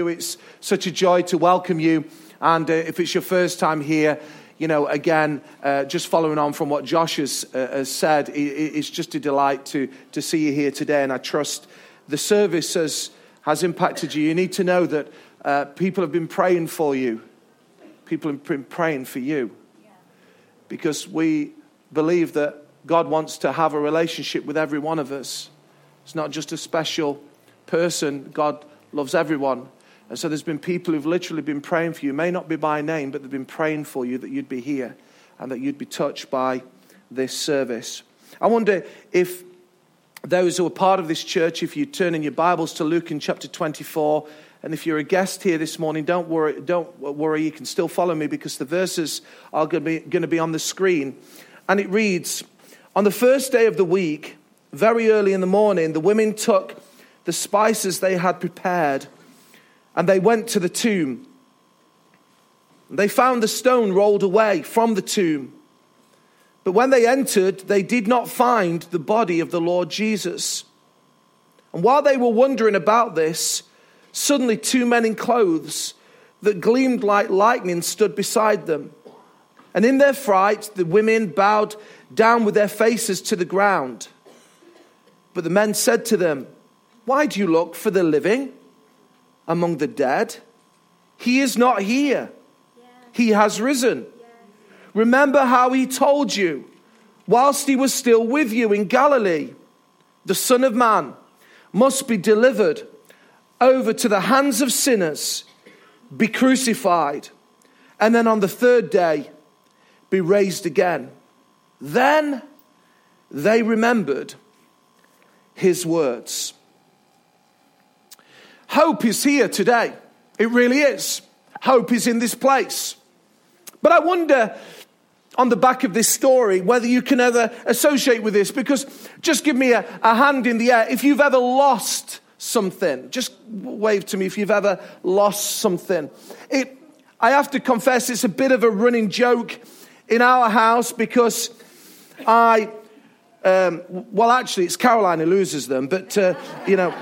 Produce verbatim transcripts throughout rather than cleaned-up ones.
It's such a joy to welcome you, and uh, if it's your first time here, you know, again, uh, just following on from what Josh has, uh, has said, it, it's just a delight to to see you here today, and I trust the service has, has impacted you. You need to know that uh, people have been praying for you. People have been praying for you, yeah. Because we believe that God wants to have a relationship with every one of us. It's not just a special person. God loves everyone. And so there's been people who've literally been praying for you. May not be by name, but they've been praying for you that you'd be here and that you'd be touched by this service. I wonder if those who are part of this church, if you turn in your Bibles to Luke in chapter twenty-four, and if you're a guest here this morning, don't worry, don't worry, you can still follow me because the verses are going to be, going to be on the screen. And it reads, "On the first day of the week, very early in the morning, the women took the spices they had prepared, and they went to the tomb. They found the stone rolled away from the tomb. But when they entered, they did not find the body of the Lord Jesus. And while they were wondering about this, suddenly two men in clothes that gleamed like lightning stood beside them. And in their fright, the women bowed down with their faces to the ground. But the men said to them, 'Why do you look for the living among the dead? He is not here. Yeah. He has risen. Yeah. Remember how he told you, whilst he was still with you in Galilee, the Son of Man must be delivered over to the hands of sinners, be crucified, and then on the third day be raised again.' Then they remembered his words." Hope is here today. It really is. Hope is in this place. But I wonder, on the back of this story, whether you can ever associate with this, because just give me a, a hand in the air if you've ever lost something. Just wave to me if you've ever lost something. It, I have to confess, it's a bit of a running joke in our house because I, um, well, actually, it's Caroline who loses them, but, uh, you know...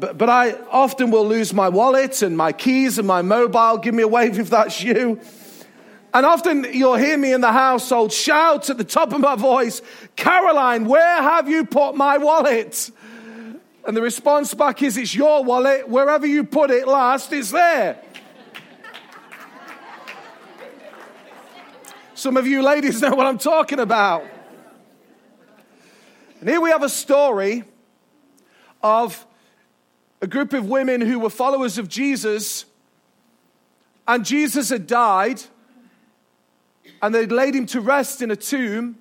But, but I often will lose my wallet and my keys and my mobile. Give me a wave if that's you. And often you'll hear me in the household shout at the top of my voice, "Caroline, where have you put my wallet?" And the response back is, "It's your wallet. Wherever you put it last, it's there." Some of you ladies know what I'm talking about. And here we have a story of a group of women who were followers of Jesus, and Jesus had died, and they'd laid him to rest in a tomb,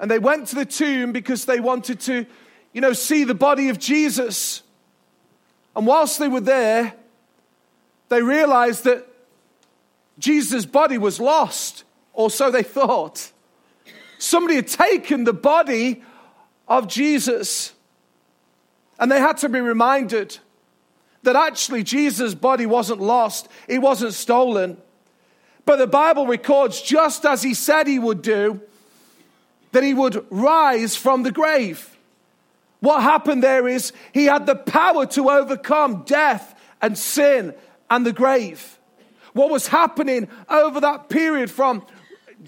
and they went to the tomb because they wanted to, you know, see the body of Jesus. And whilst they were there, they realized that Jesus' body was lost, or so they thought. Somebody had taken the body of Jesus. And they had to be reminded that actually Jesus' body wasn't lost. It wasn't stolen. But the Bible records, just as he said he would do, that he would rise from the grave. What happened there is he had the power to overcome death and sin and the grave. What was happening over that period from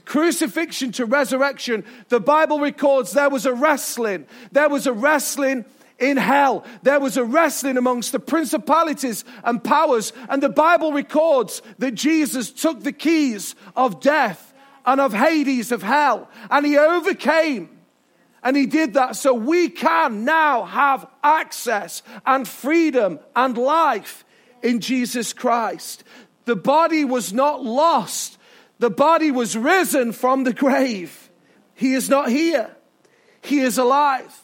crucifixion to resurrection, the Bible records there was a wrestling. There was a wrestling in hell. There was a wrestling amongst the principalities and powers. And the Bible records that Jesus took the keys of death and of Hades, of hell. And he overcame. And he did that so we can now have access and freedom and life in Jesus Christ. The body was not lost. The body was risen from the grave. He is not here. He is alive.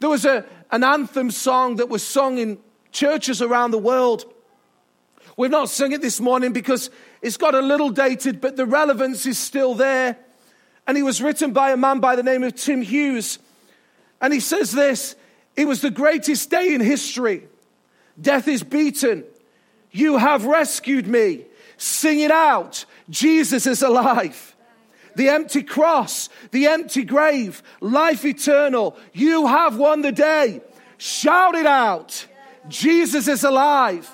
There was a, an anthem song that was sung in churches around the world. We've not sung it this morning because it's got a little dated, but the relevance is still there. And it was written by a man by the name of Tim Hughes. And he says this, "It was the greatest day in history. Death is beaten. You have rescued me. Sing it out. Jesus is alive. The empty cross, the empty grave, life eternal. You have won the day. Shout it out. Jesus is alive.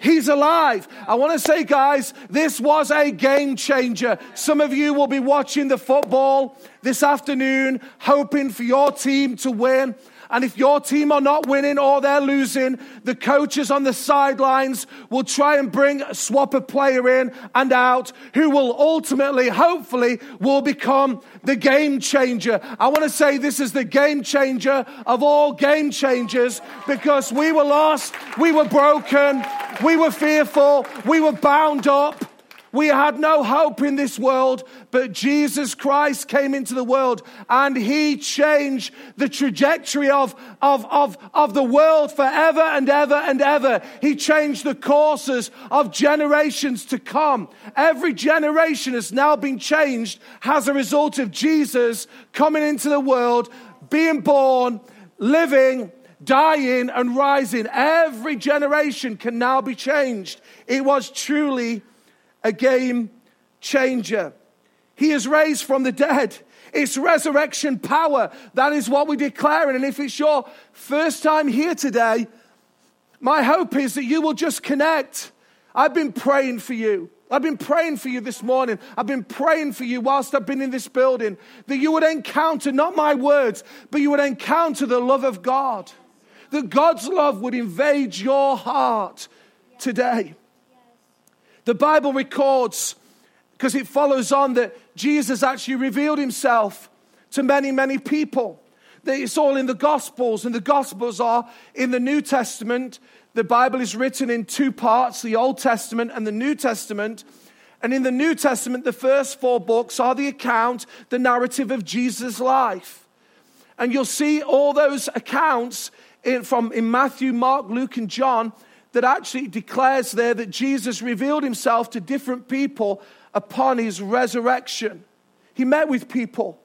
He's alive. I want to say, guys, this was a game changer. Some of you will be watching the football this afternoon, hoping for your team to win. And if your team are not winning or they're losing, the coaches on the sidelines will try and bring swap a player in and out who will ultimately, hopefully, will become the game changer. I want to say this is the game changer of all game changers, because we were lost, we were broken, we were fearful, we were bound up. We had no hope in this world, but Jesus Christ came into the world and he changed the trajectory of, of, of, of the world forever and ever and ever. He changed the courses of generations to come. Every generation has now been changed as a result of Jesus coming into the world, being born, living, dying and rising. Every generation can now be changed. It was truly changed. A game changer. He is raised from the dead. It's resurrection power. That is what we're declaring. And if it's your first time here today, my hope is that you will just connect. I've been praying for you. I've been praying for you this morning. I've been praying for you whilst I've been in this building, that you would encounter, not my words, but you would encounter the love of God. That God's love would invade your heart today. The Bible records, because it follows on, that Jesus actually revealed himself to many, many people. That it's all in the Gospels, and the Gospels are in the New Testament. The Bible is written in two parts, the Old Testament and the New Testament. And in the New Testament, the first four books are the account, the narrative of Jesus' life. And you'll see all those accounts in, from in Matthew, Mark, Luke, and John, that actually declares there that Jesus revealed himself to different people upon his resurrection. He met with people.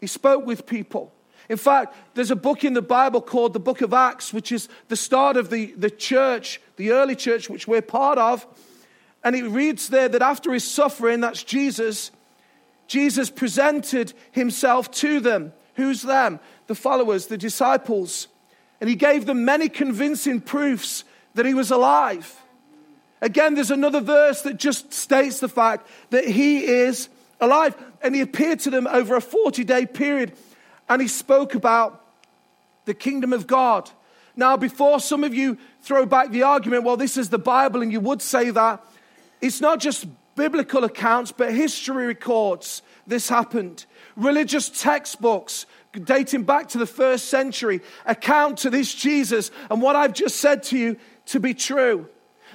He spoke with people. In fact, there's a book in the Bible called the Book of Acts, which is the start of the, the church, the early church, which we're part of. And it reads there that after his suffering, that's Jesus, Jesus presented himself to them. Who's them? The followers, the disciples. And he gave them many convincing proofs that he was alive. Again, there's another verse that just states the fact that he is alive. And he appeared to them over a forty-day period. And he spoke about the kingdom of God. Now, before some of you throw back the argument, well, this is the Bible, and you would say that, it's not just biblical accounts, but history records this happened. Religious textbooks dating back to the first century account to this Jesus and what I've just said to you to be true.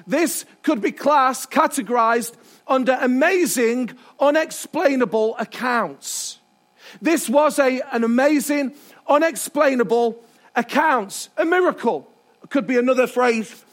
This could be classed, categorized under amazing, unexplainable accounts. This was a, an amazing, unexplainable accounts. A miracle could be another phrase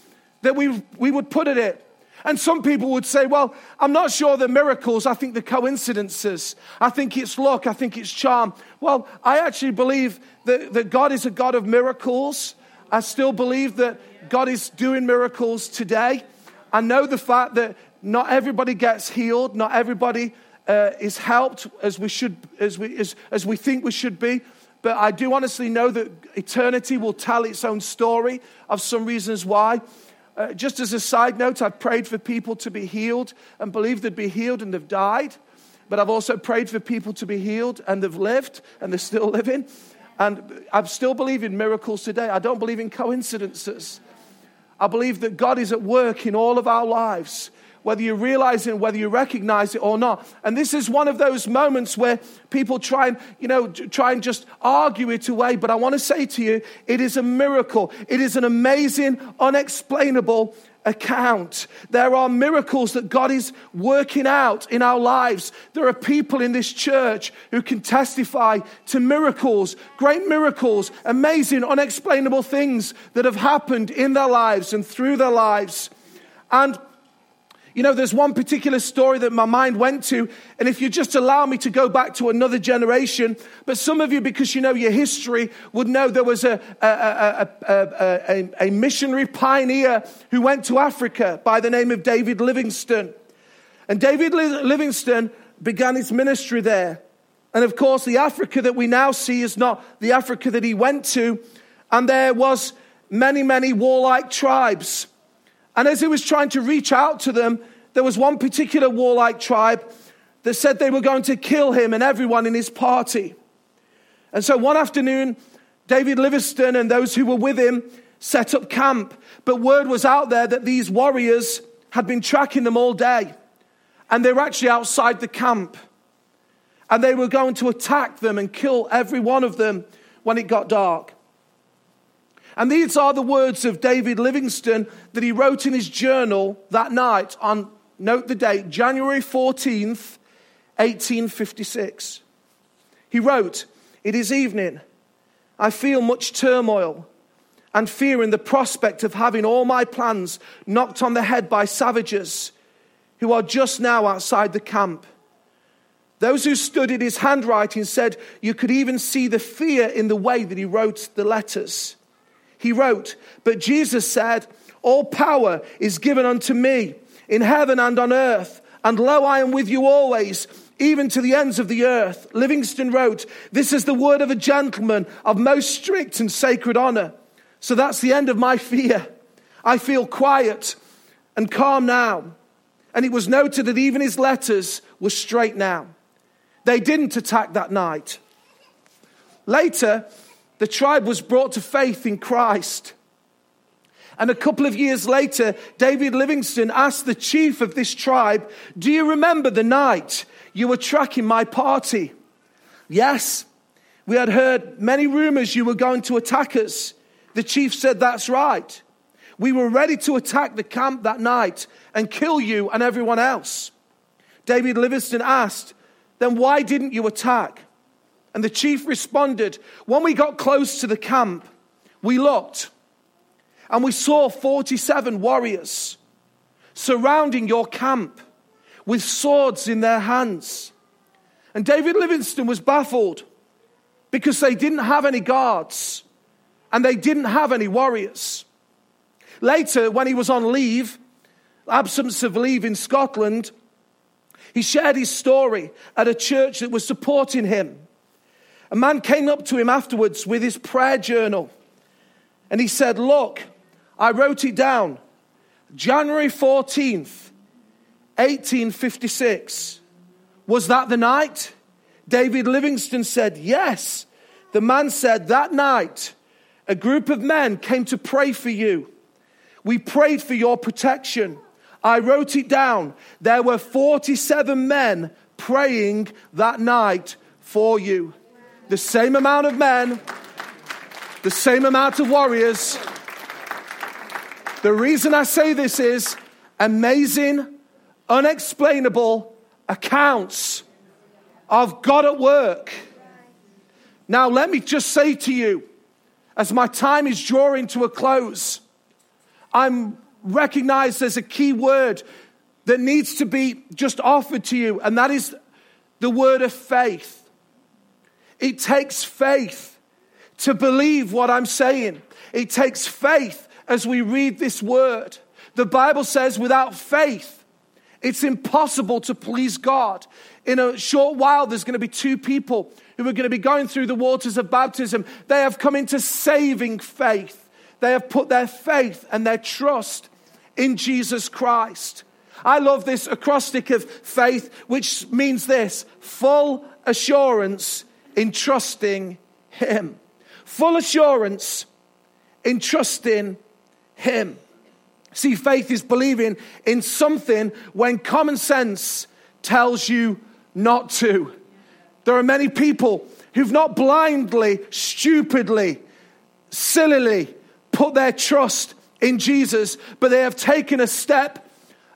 that we we would put at it. And some people would say, well, I'm not sure the miracles, I think the coincidences, I think it's luck, I think it's charm. Well, I actually believe that, that God is a God of miracles. I still believe that God is doing miracles today. I know the fact that not everybody gets healed, not everybody uh, is helped as we should, as we as, as we think we should be. But I do honestly know that eternity will tell its own story of some reasons why. Uh, just as a side note, I've prayed for people to be healed and believed they'd be healed and they've died. But I've also prayed for people to be healed and they've lived and they're still living. And I still believe in miracles today. I don't believe in coincidences. I believe that God is at work in all of our lives, whether you realize it, whether you recognize it or not. And this is one of those moments where people try and, you know, try and just argue it away. But I want to say to you, it is a miracle. It is an amazing, unexplainable account. There are miracles that God is working out in our lives. There are people in this church who can testify to miracles, great miracles, amazing, unexplainable things that have happened in their lives and through their lives. And you know, there's one particular story that my mind went to, and if you just allow me to go back to another generation, but some of you, because you know your history, would know there was a a, a, a, a, a missionary pioneer who went to Africa by the name of David Livingstone. And David Livingstone began his ministry there. And of course, the Africa that we now see is not the Africa that he went to. And there was many, many warlike tribes. And as he was trying to reach out to them, there was one particular warlike tribe that said they were going to kill him and everyone in his party. And so one afternoon, David Livingstone and those who were with him set up camp. But word was out there that these warriors had been tracking them all day. And they were actually outside the camp. And they were going to attack them and kill every one of them when it got dark. And these are the words of David Livingstone that he wrote in his journal that night on, note the date, January fourteenth, eighteen fifty-six. He wrote, "It is evening. I feel much turmoil and fear in the prospect of having all my plans knocked on the head by savages who are just now outside the camp." Those who studied his handwriting said you could even see the fear in the way that he wrote the letters. He wrote, "But Jesus said, 'All power is given unto me in heaven and on earth, and lo, I am with you always, even to the ends of the earth.'" Livingstone wrote, "This is the word of a gentleman of most strict and sacred honor. So that's the end of my fear. I feel quiet and calm now." And it was noted that even his letters were straight now. They didn't attack that night. Later, the tribe was brought to faith in Christ. And a couple of years later, David Livingstone asked the chief of this tribe, "Do you remember the night you were tracking my party?" "Yes, we had heard many rumors you were going to attack us." The chief said, "That's right. We were ready to attack the camp that night and kill you and everyone else." David Livingstone asked, "Then why didn't you attack?" And the chief responded, "When we got close to the camp, we looked and we saw forty-seven warriors surrounding your camp with swords in their hands." And David Livingstone was baffled because they didn't have any guards and they didn't have any warriors. Later, when he was on leave, absence of leave in Scotland, he shared his story at a church that was supporting him. A man came up to him afterwards with his prayer journal. And he said, "Look, I wrote it down. January fourteenth, eighteen fifty-six. Was that the night?" David Livingstone said, "Yes." The man said, "That night, a group of men came to pray for you. We prayed for your protection. I wrote it down. There were forty-seven men praying that night for you." The same amount of men, the same amount of warriors. The reason I say this is amazing, unexplainable accounts of God at work. Now, let me just say to you, as my time is drawing to a close, I'm recognized as a key word that needs to be just offered to you, and that is the word of faith. It takes faith to believe what I'm saying. It takes faith as we read this word. The Bible says without faith, it's impossible to please God. In a short while, there's going to be two people who are going to be going through the waters of baptism. They have come into saving faith. They have put their faith and their trust in Jesus Christ. I love this acrostic of faith, which means this: full assurance in trusting him. Full assurance in trusting him. See, faith is believing in something when common sense tells you not to. There are many people who've not blindly, stupidly, sillily put their trust in Jesus, but they have taken a step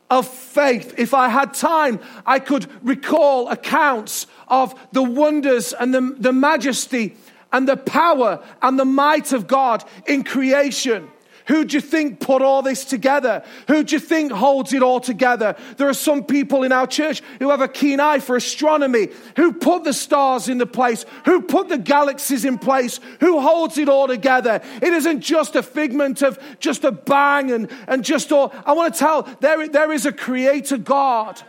of faith. If I had time, I could recall accounts of the wonders and the, the majesty and the power and the might of God in creation. Who do you think put all this together? Who do you think holds it all together? There are some people in our church who have a keen eye for astronomy. Who put the stars into place? Who put the galaxies in place? Who holds it all together? It isn't just a figment of just a bang and, and just all. I want to tell, there, there is a creator God.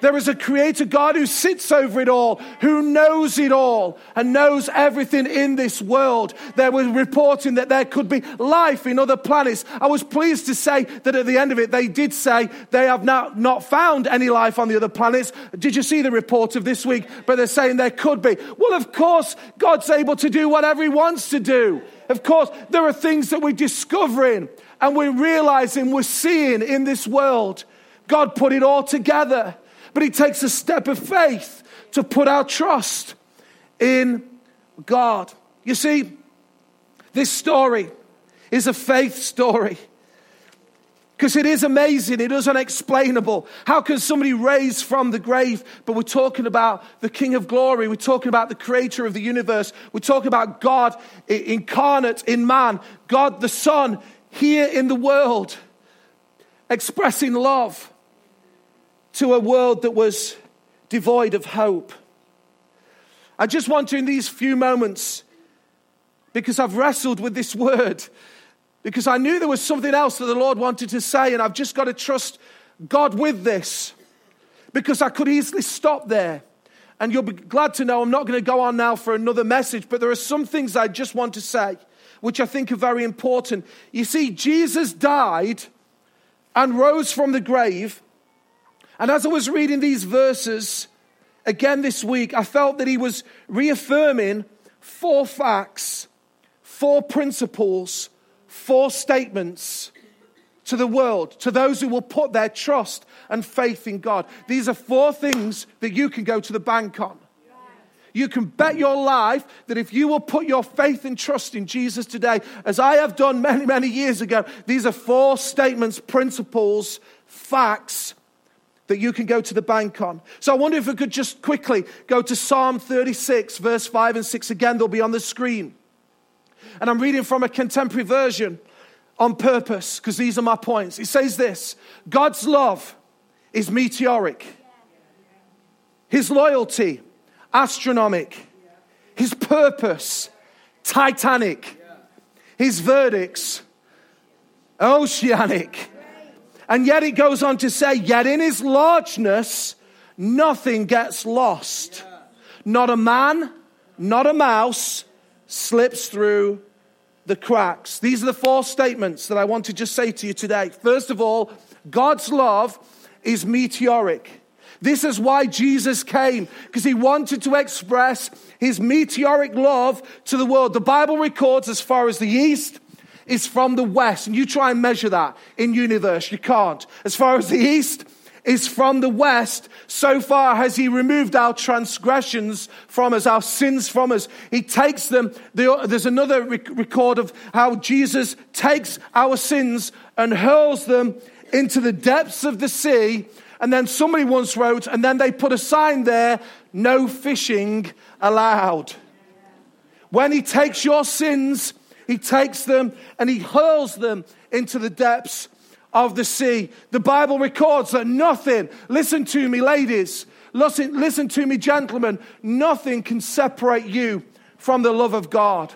There is a creator God who sits over it all, who knows it all and knows everything in this world. There was reporting that there could be life in other planets. I was pleased to say that at the end of it, they did say they have not, not found any life on the other planets. Did you see the report of this week? But they're saying there could be. Well, of course, God's able to do whatever he wants to do. Of course, there are things that we're discovering and we're realizing, we're seeing in this world. God put it all together, but it takes a step of faith to put our trust in God. You see, this story is a faith story because it is amazing. It is unexplainable. How can somebody raise from the grave? But we're talking about the King of Glory. We're talking about the creator of the universe. We're talking about God incarnate in man, God the Son here in the world, expressing love to a world that was devoid of hope. I just want to, in these few moments, because I've wrestled with this word, because I knew there was something else that the Lord wanted to say, and I've just got to trust God with this, because I could easily stop there. And you'll be glad to know I'm not going to go on now for another message, but there are some things I just want to say, which I think are very important. You see, Jesus died and rose from the grave. And as I was reading these verses again this week, I felt that he was reaffirming four facts, four principles, four statements to the world, to those who will put their trust and faith in God. These are four things that you can go to the bank on. You can bet your life that if you will put your faith and trust in Jesus today, as I have done many, many years ago, these are four statements, principles, facts that you can go to the bank on. So I wonder if we could just quickly go to Psalm thirty-six, verse five and six. Again, they'll be on the screen. And I'm reading from a contemporary version on purpose, because these are my points. It says this: God's love is meteoric. His loyalty, astronomic. His purpose, titanic. His verdicts, oceanic. And yet it goes on to say, yet in his largeness, nothing gets lost. Not a man, not a mouse slips through the cracks. These are the four statements that I want to just say to you today. First of all, God's love is meteoric. This is why Jesus came, because he wanted to express his meteoric love to the world. The Bible records as far as the east is from the west. And you try and measure that in universe. You can't. As far as the east is from the west, so far has he removed our transgressions from us, our sins from us. He takes them. There's another record of how Jesus takes our sins and hurls them into the depths of the sea. And then somebody once wrote, and then they put a sign there, no fishing allowed. When he takes your sins, he takes them and he hurls them into the depths of the sea. The Bible records that nothing, listen to me ladies, listen, listen to me gentlemen, nothing can separate you from the love of God.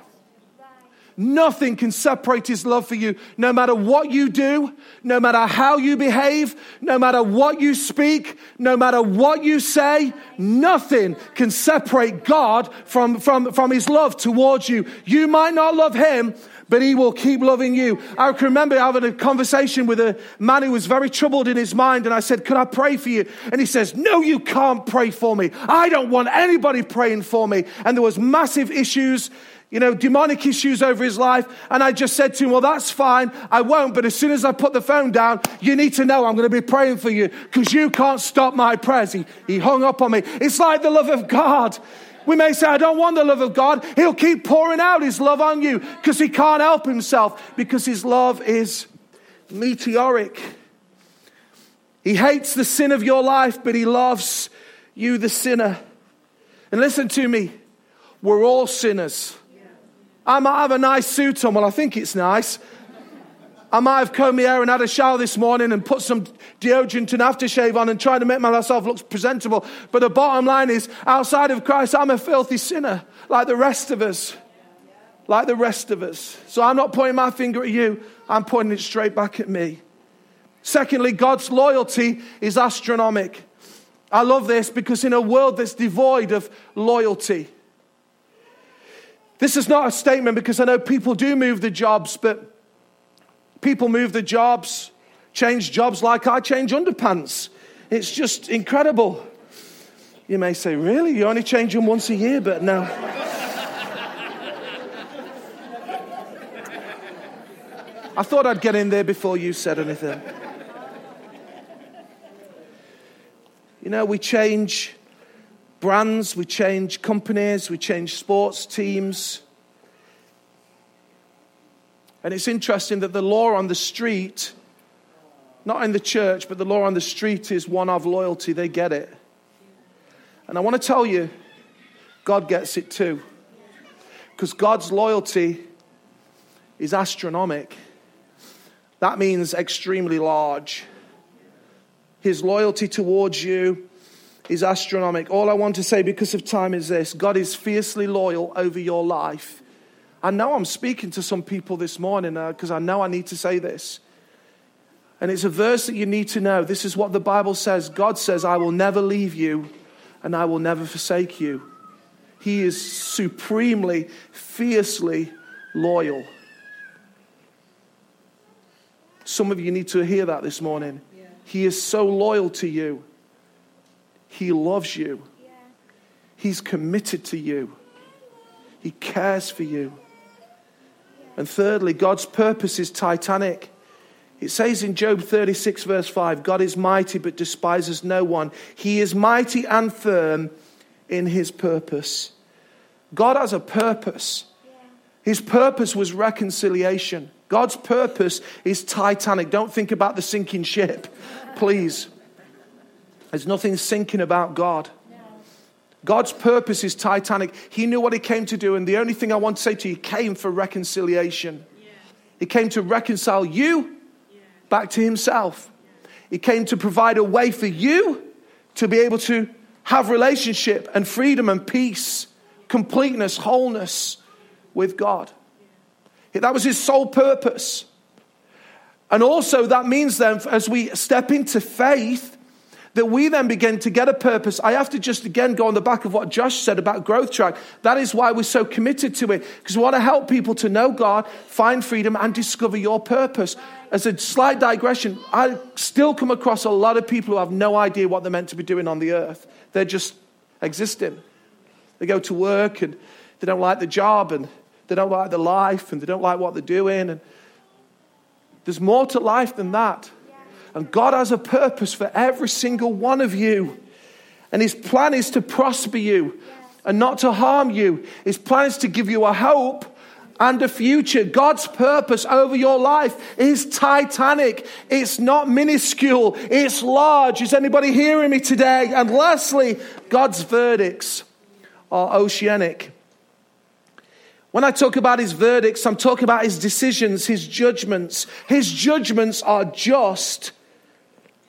Nothing can separate his love for you. No matter what you do, no matter how you behave, no matter what you speak, no matter what you say, nothing can separate God from, from, from his love towards you. You might not love him, but he will keep loving you. I remember having a conversation with a man who was very troubled in his mind. And I said, could I pray for you? And he says, no, you can't pray for me. I don't want anybody praying for me. And there was massive issues, you know, demonic issues over his life. And I just said to him, well, that's fine. I won't. But as soon as I put the phone down, you need to know I'm going to be praying for you, because you can't stop my prayers. He, he hung up on me. It's like the love of God. We may say, I don't want the love of God. He'll keep pouring out his love on you because he can't help himself, because his love is meteoric. He hates the sin of your life, but he loves you, the sinner. And listen to me, we're all sinners. I might have a nice suit on. Well, I think it's nice. I might have combed my hair and had a shower this morning and put some deodorant and aftershave on and tried to make myself look presentable. But the bottom line is, outside of Christ, I'm a filthy sinner, like the rest of us. Like the rest of us. So I'm not pointing my finger at you. I'm pointing it straight back at me. Secondly, God's loyalty is astronomic. I love this because in a world that's devoid of loyalty. This is not a statement because I know people do move the jobs, but people move the jobs, change jobs like I change underpants. It's just incredible. You may say, really? You only change them once a year, but no. I thought I'd get in there before you said anything. You know, we change brands, we change companies, we change sports teams. And it's interesting that the law on the street, not in the church, but the law on the street is one of loyalty. They get it. And I want to tell you, God gets it too. Because God's loyalty is astronomical. That means extremely large. His loyalty towards you is astronomical. All I want to say because of time is this. God is fiercely loyal over your life. I know I'm speaking to some people this morning because I know I need to say this. And it's a verse that you need to know. This is what the Bible says. God says, I will never leave you and I will never forsake you. He is supremely, fiercely loyal. Some of you need to hear that this morning. He is so loyal to you. He loves you. Yeah. He's committed to you. He cares for you. Yeah. And thirdly, God's purpose is titanic. It says in Job thirty-six verse five, God is mighty but despises no one. He is mighty and firm in his purpose. God has a purpose. Yeah. His purpose was reconciliation. God's purpose is titanic. Don't think about the sinking ship, please. There's nothing sinking about God. God's purpose is titanic. He knew what he came to do. And the only thing I want to say to you, he came for reconciliation. He came to reconcile you back to himself. He came to provide a way for you to be able to have relationship and freedom and peace, completeness, wholeness with God. That was his sole purpose. And also that means then as we step into faith, that we then begin to get a purpose. I have to just again go on the back of what Josh said about Growth Track. That is why we're so committed to it. Because we want to help people to know God, find freedom and discover your purpose. As a slight digression, I still come across a lot of people who have no idea what they're meant to be doing on the earth. They're just existing. They go to work and they don't like the job and they don't like the life and they don't like what they're doing. And there's more to life than that. And God has a purpose for every single one of you. And his plan is to prosper you and not to harm you. His plan is to give you a hope and a future. God's purpose over your life is titanic. It's not minuscule. It's large. Is anybody hearing me today? And lastly, God's verdicts are oceanic. When I talk about his verdicts, I'm talking about his decisions, his judgments. His judgments are just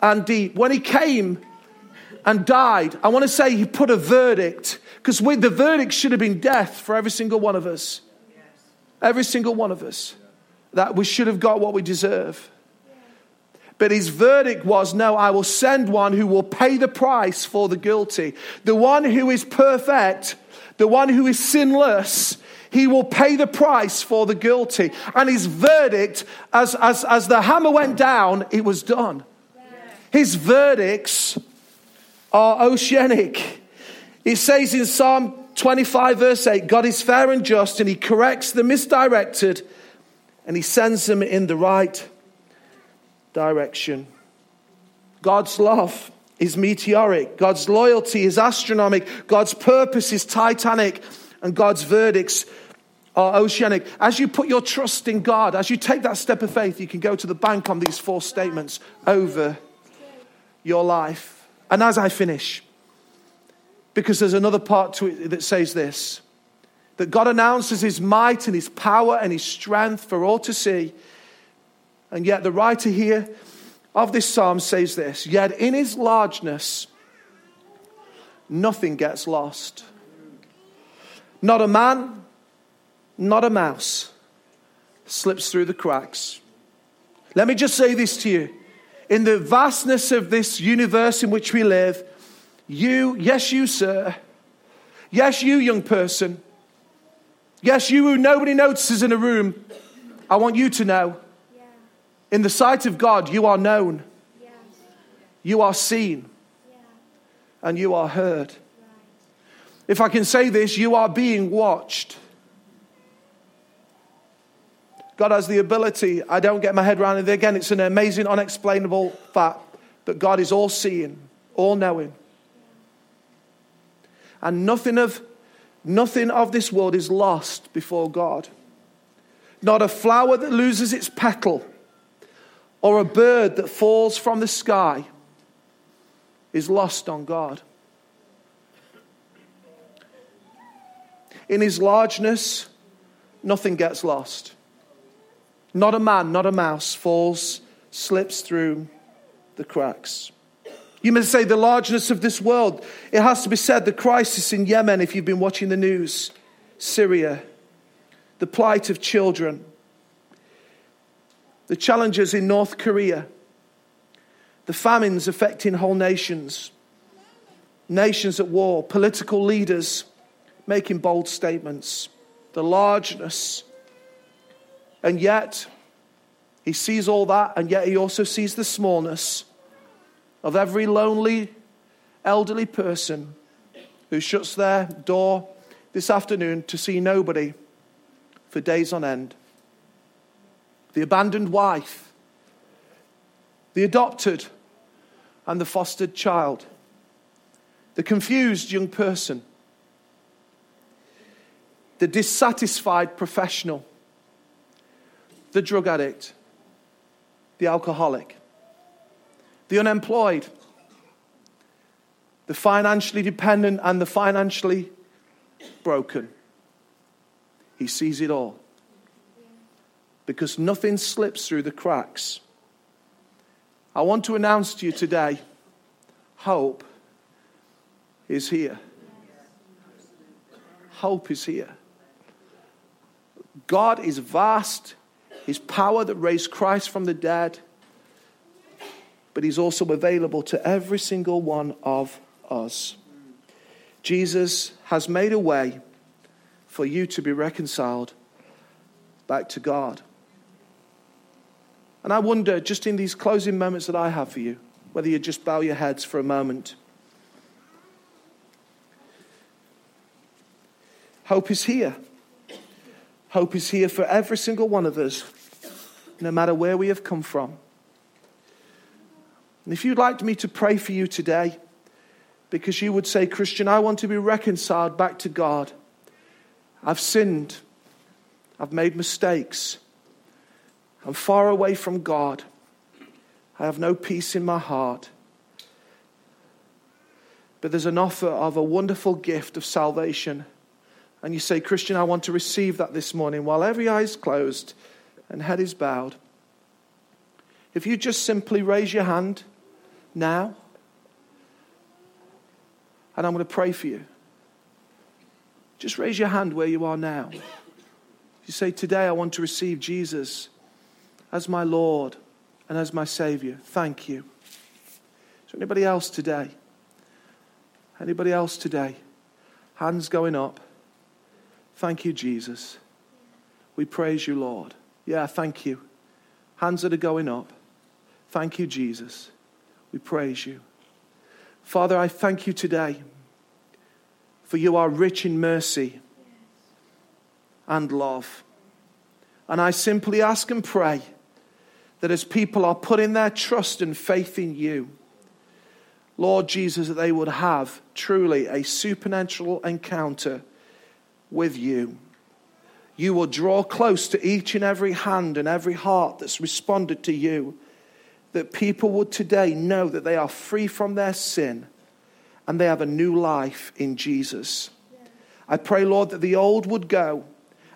and deep. When he came and died, I want to say he put a verdict. Because the verdict should have been death for every single one of us. Every single one of us. That we should have got what we deserve. But his verdict was, no, I will send one who will pay the price for the guilty. The one who is perfect, the one who is sinless, he will pay the price for the guilty. And his verdict, as, as, as the hammer went down, it was done. His verdicts are oceanic. It says in Psalm twenty-five verse eight, God is fair and just and he corrects the misdirected and he sends them in the right direction. God's love is meteoric. God's loyalty is astronomical. God's purpose is titanic. And God's verdicts are oceanic. As you put your trust in God, as you take that step of faith, you can go to the bank on these four statements over your life. And as I finish, because there's another part to it that says this, that God announces his might and his power and his strength for all to see. And yet the writer here of this psalm says this, yet in his largeness, nothing gets lost. Not a man, not a mouse slips through the cracks. Let me just say this to you. In the vastness of this universe in which we live, You, yes you sir, yes you young person, yes you who nobody notices in a room, I want you to know, yeah. in the sight of God you are known, yeah. you are seen, yeah. and you are heard. Right. If I can say this, you are being watched. God has the ability, I don't get my head around it again, it's an amazing, unexplainable fact, but God is all seeing, all knowing. And nothing of, nothing of this world is lost before God. Not a flower that loses its petal or a bird that falls from the sky is lost on God. In his largeness, nothing gets lost. Not a man, not a mouse falls, slips through the cracks. You may say the largeness of this world. It has to be said, the crisis in Yemen, if you've been watching the news, Syria, the plight of children, the challenges in North Korea, the famines affecting whole nations, nations at war, political leaders making bold statements, the largeness. And yet, he sees all that, and yet he also sees the smallness of every lonely, elderly person who shuts their door this afternoon to see nobody for days on end. The abandoned wife, the adopted and the fostered child, the confused young person, the dissatisfied professional, the drug addict, the alcoholic, the unemployed, the financially dependent and the financially broken. He sees it all. Because nothing slips through the cracks. I want to announce to you today, hope is here. Hope is here. God is vast. His power that raised Christ from the dead, but he's also available to every single one of us. Jesus has made a way for you to be reconciled back to God. And I wonder, just in these closing moments that I have for you, whether you just bow your heads for a moment. Hope is here. Hope is here for every single one of us, no matter where we have come from. And if you'd like me to pray for you today, because you would say, Christian, I want to be reconciled back to God. I've sinned. I've made mistakes. I'm far away from God. I have no peace in my heart. But there's an offer of a wonderful gift of salvation. And you say, Christian, I want to receive that this morning while every eye is closed and head is bowed. If you just simply raise your hand now, and I'm going to pray for you. Just raise your hand where you are now. You say, today I want to receive Jesus as my Lord and as my Savior. Thank you. Is there anybody else today? Anybody else today? Hands going up. Thank you, Jesus. We praise you, Lord. Yeah, thank you. Hands that are going up. Thank you, Jesus. We praise you. Father, I thank you today, for you are rich in mercy and love. And I simply ask and pray that as people are putting their trust and faith in you, Lord Jesus, that they would have truly a supernatural encounter with you. You will draw close to each and every hand and every heart that's responded to you, that people would today know that they are free from their sin and they have a new life in Jesus. Yeah. I pray, Lord, that the old would go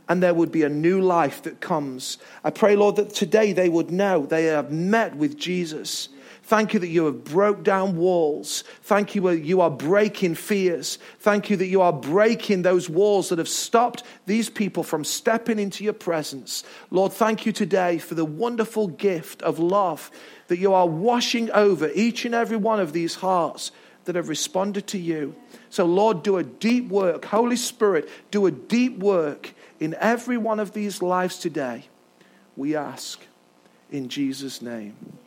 and there would be a new life that comes. I pray, Lord, that today they would know they have met with Jesus. Thank you that you have broke down walls. Thank you that you are breaking fears. Thank you that you are breaking those walls that have stopped these people from stepping into your presence. Lord, thank you today for the wonderful gift of love that you are washing over each and every one of these hearts that have responded to you. So Lord, do a deep work. Holy Spirit, do a deep work in every one of these lives today. We ask in Jesus' name.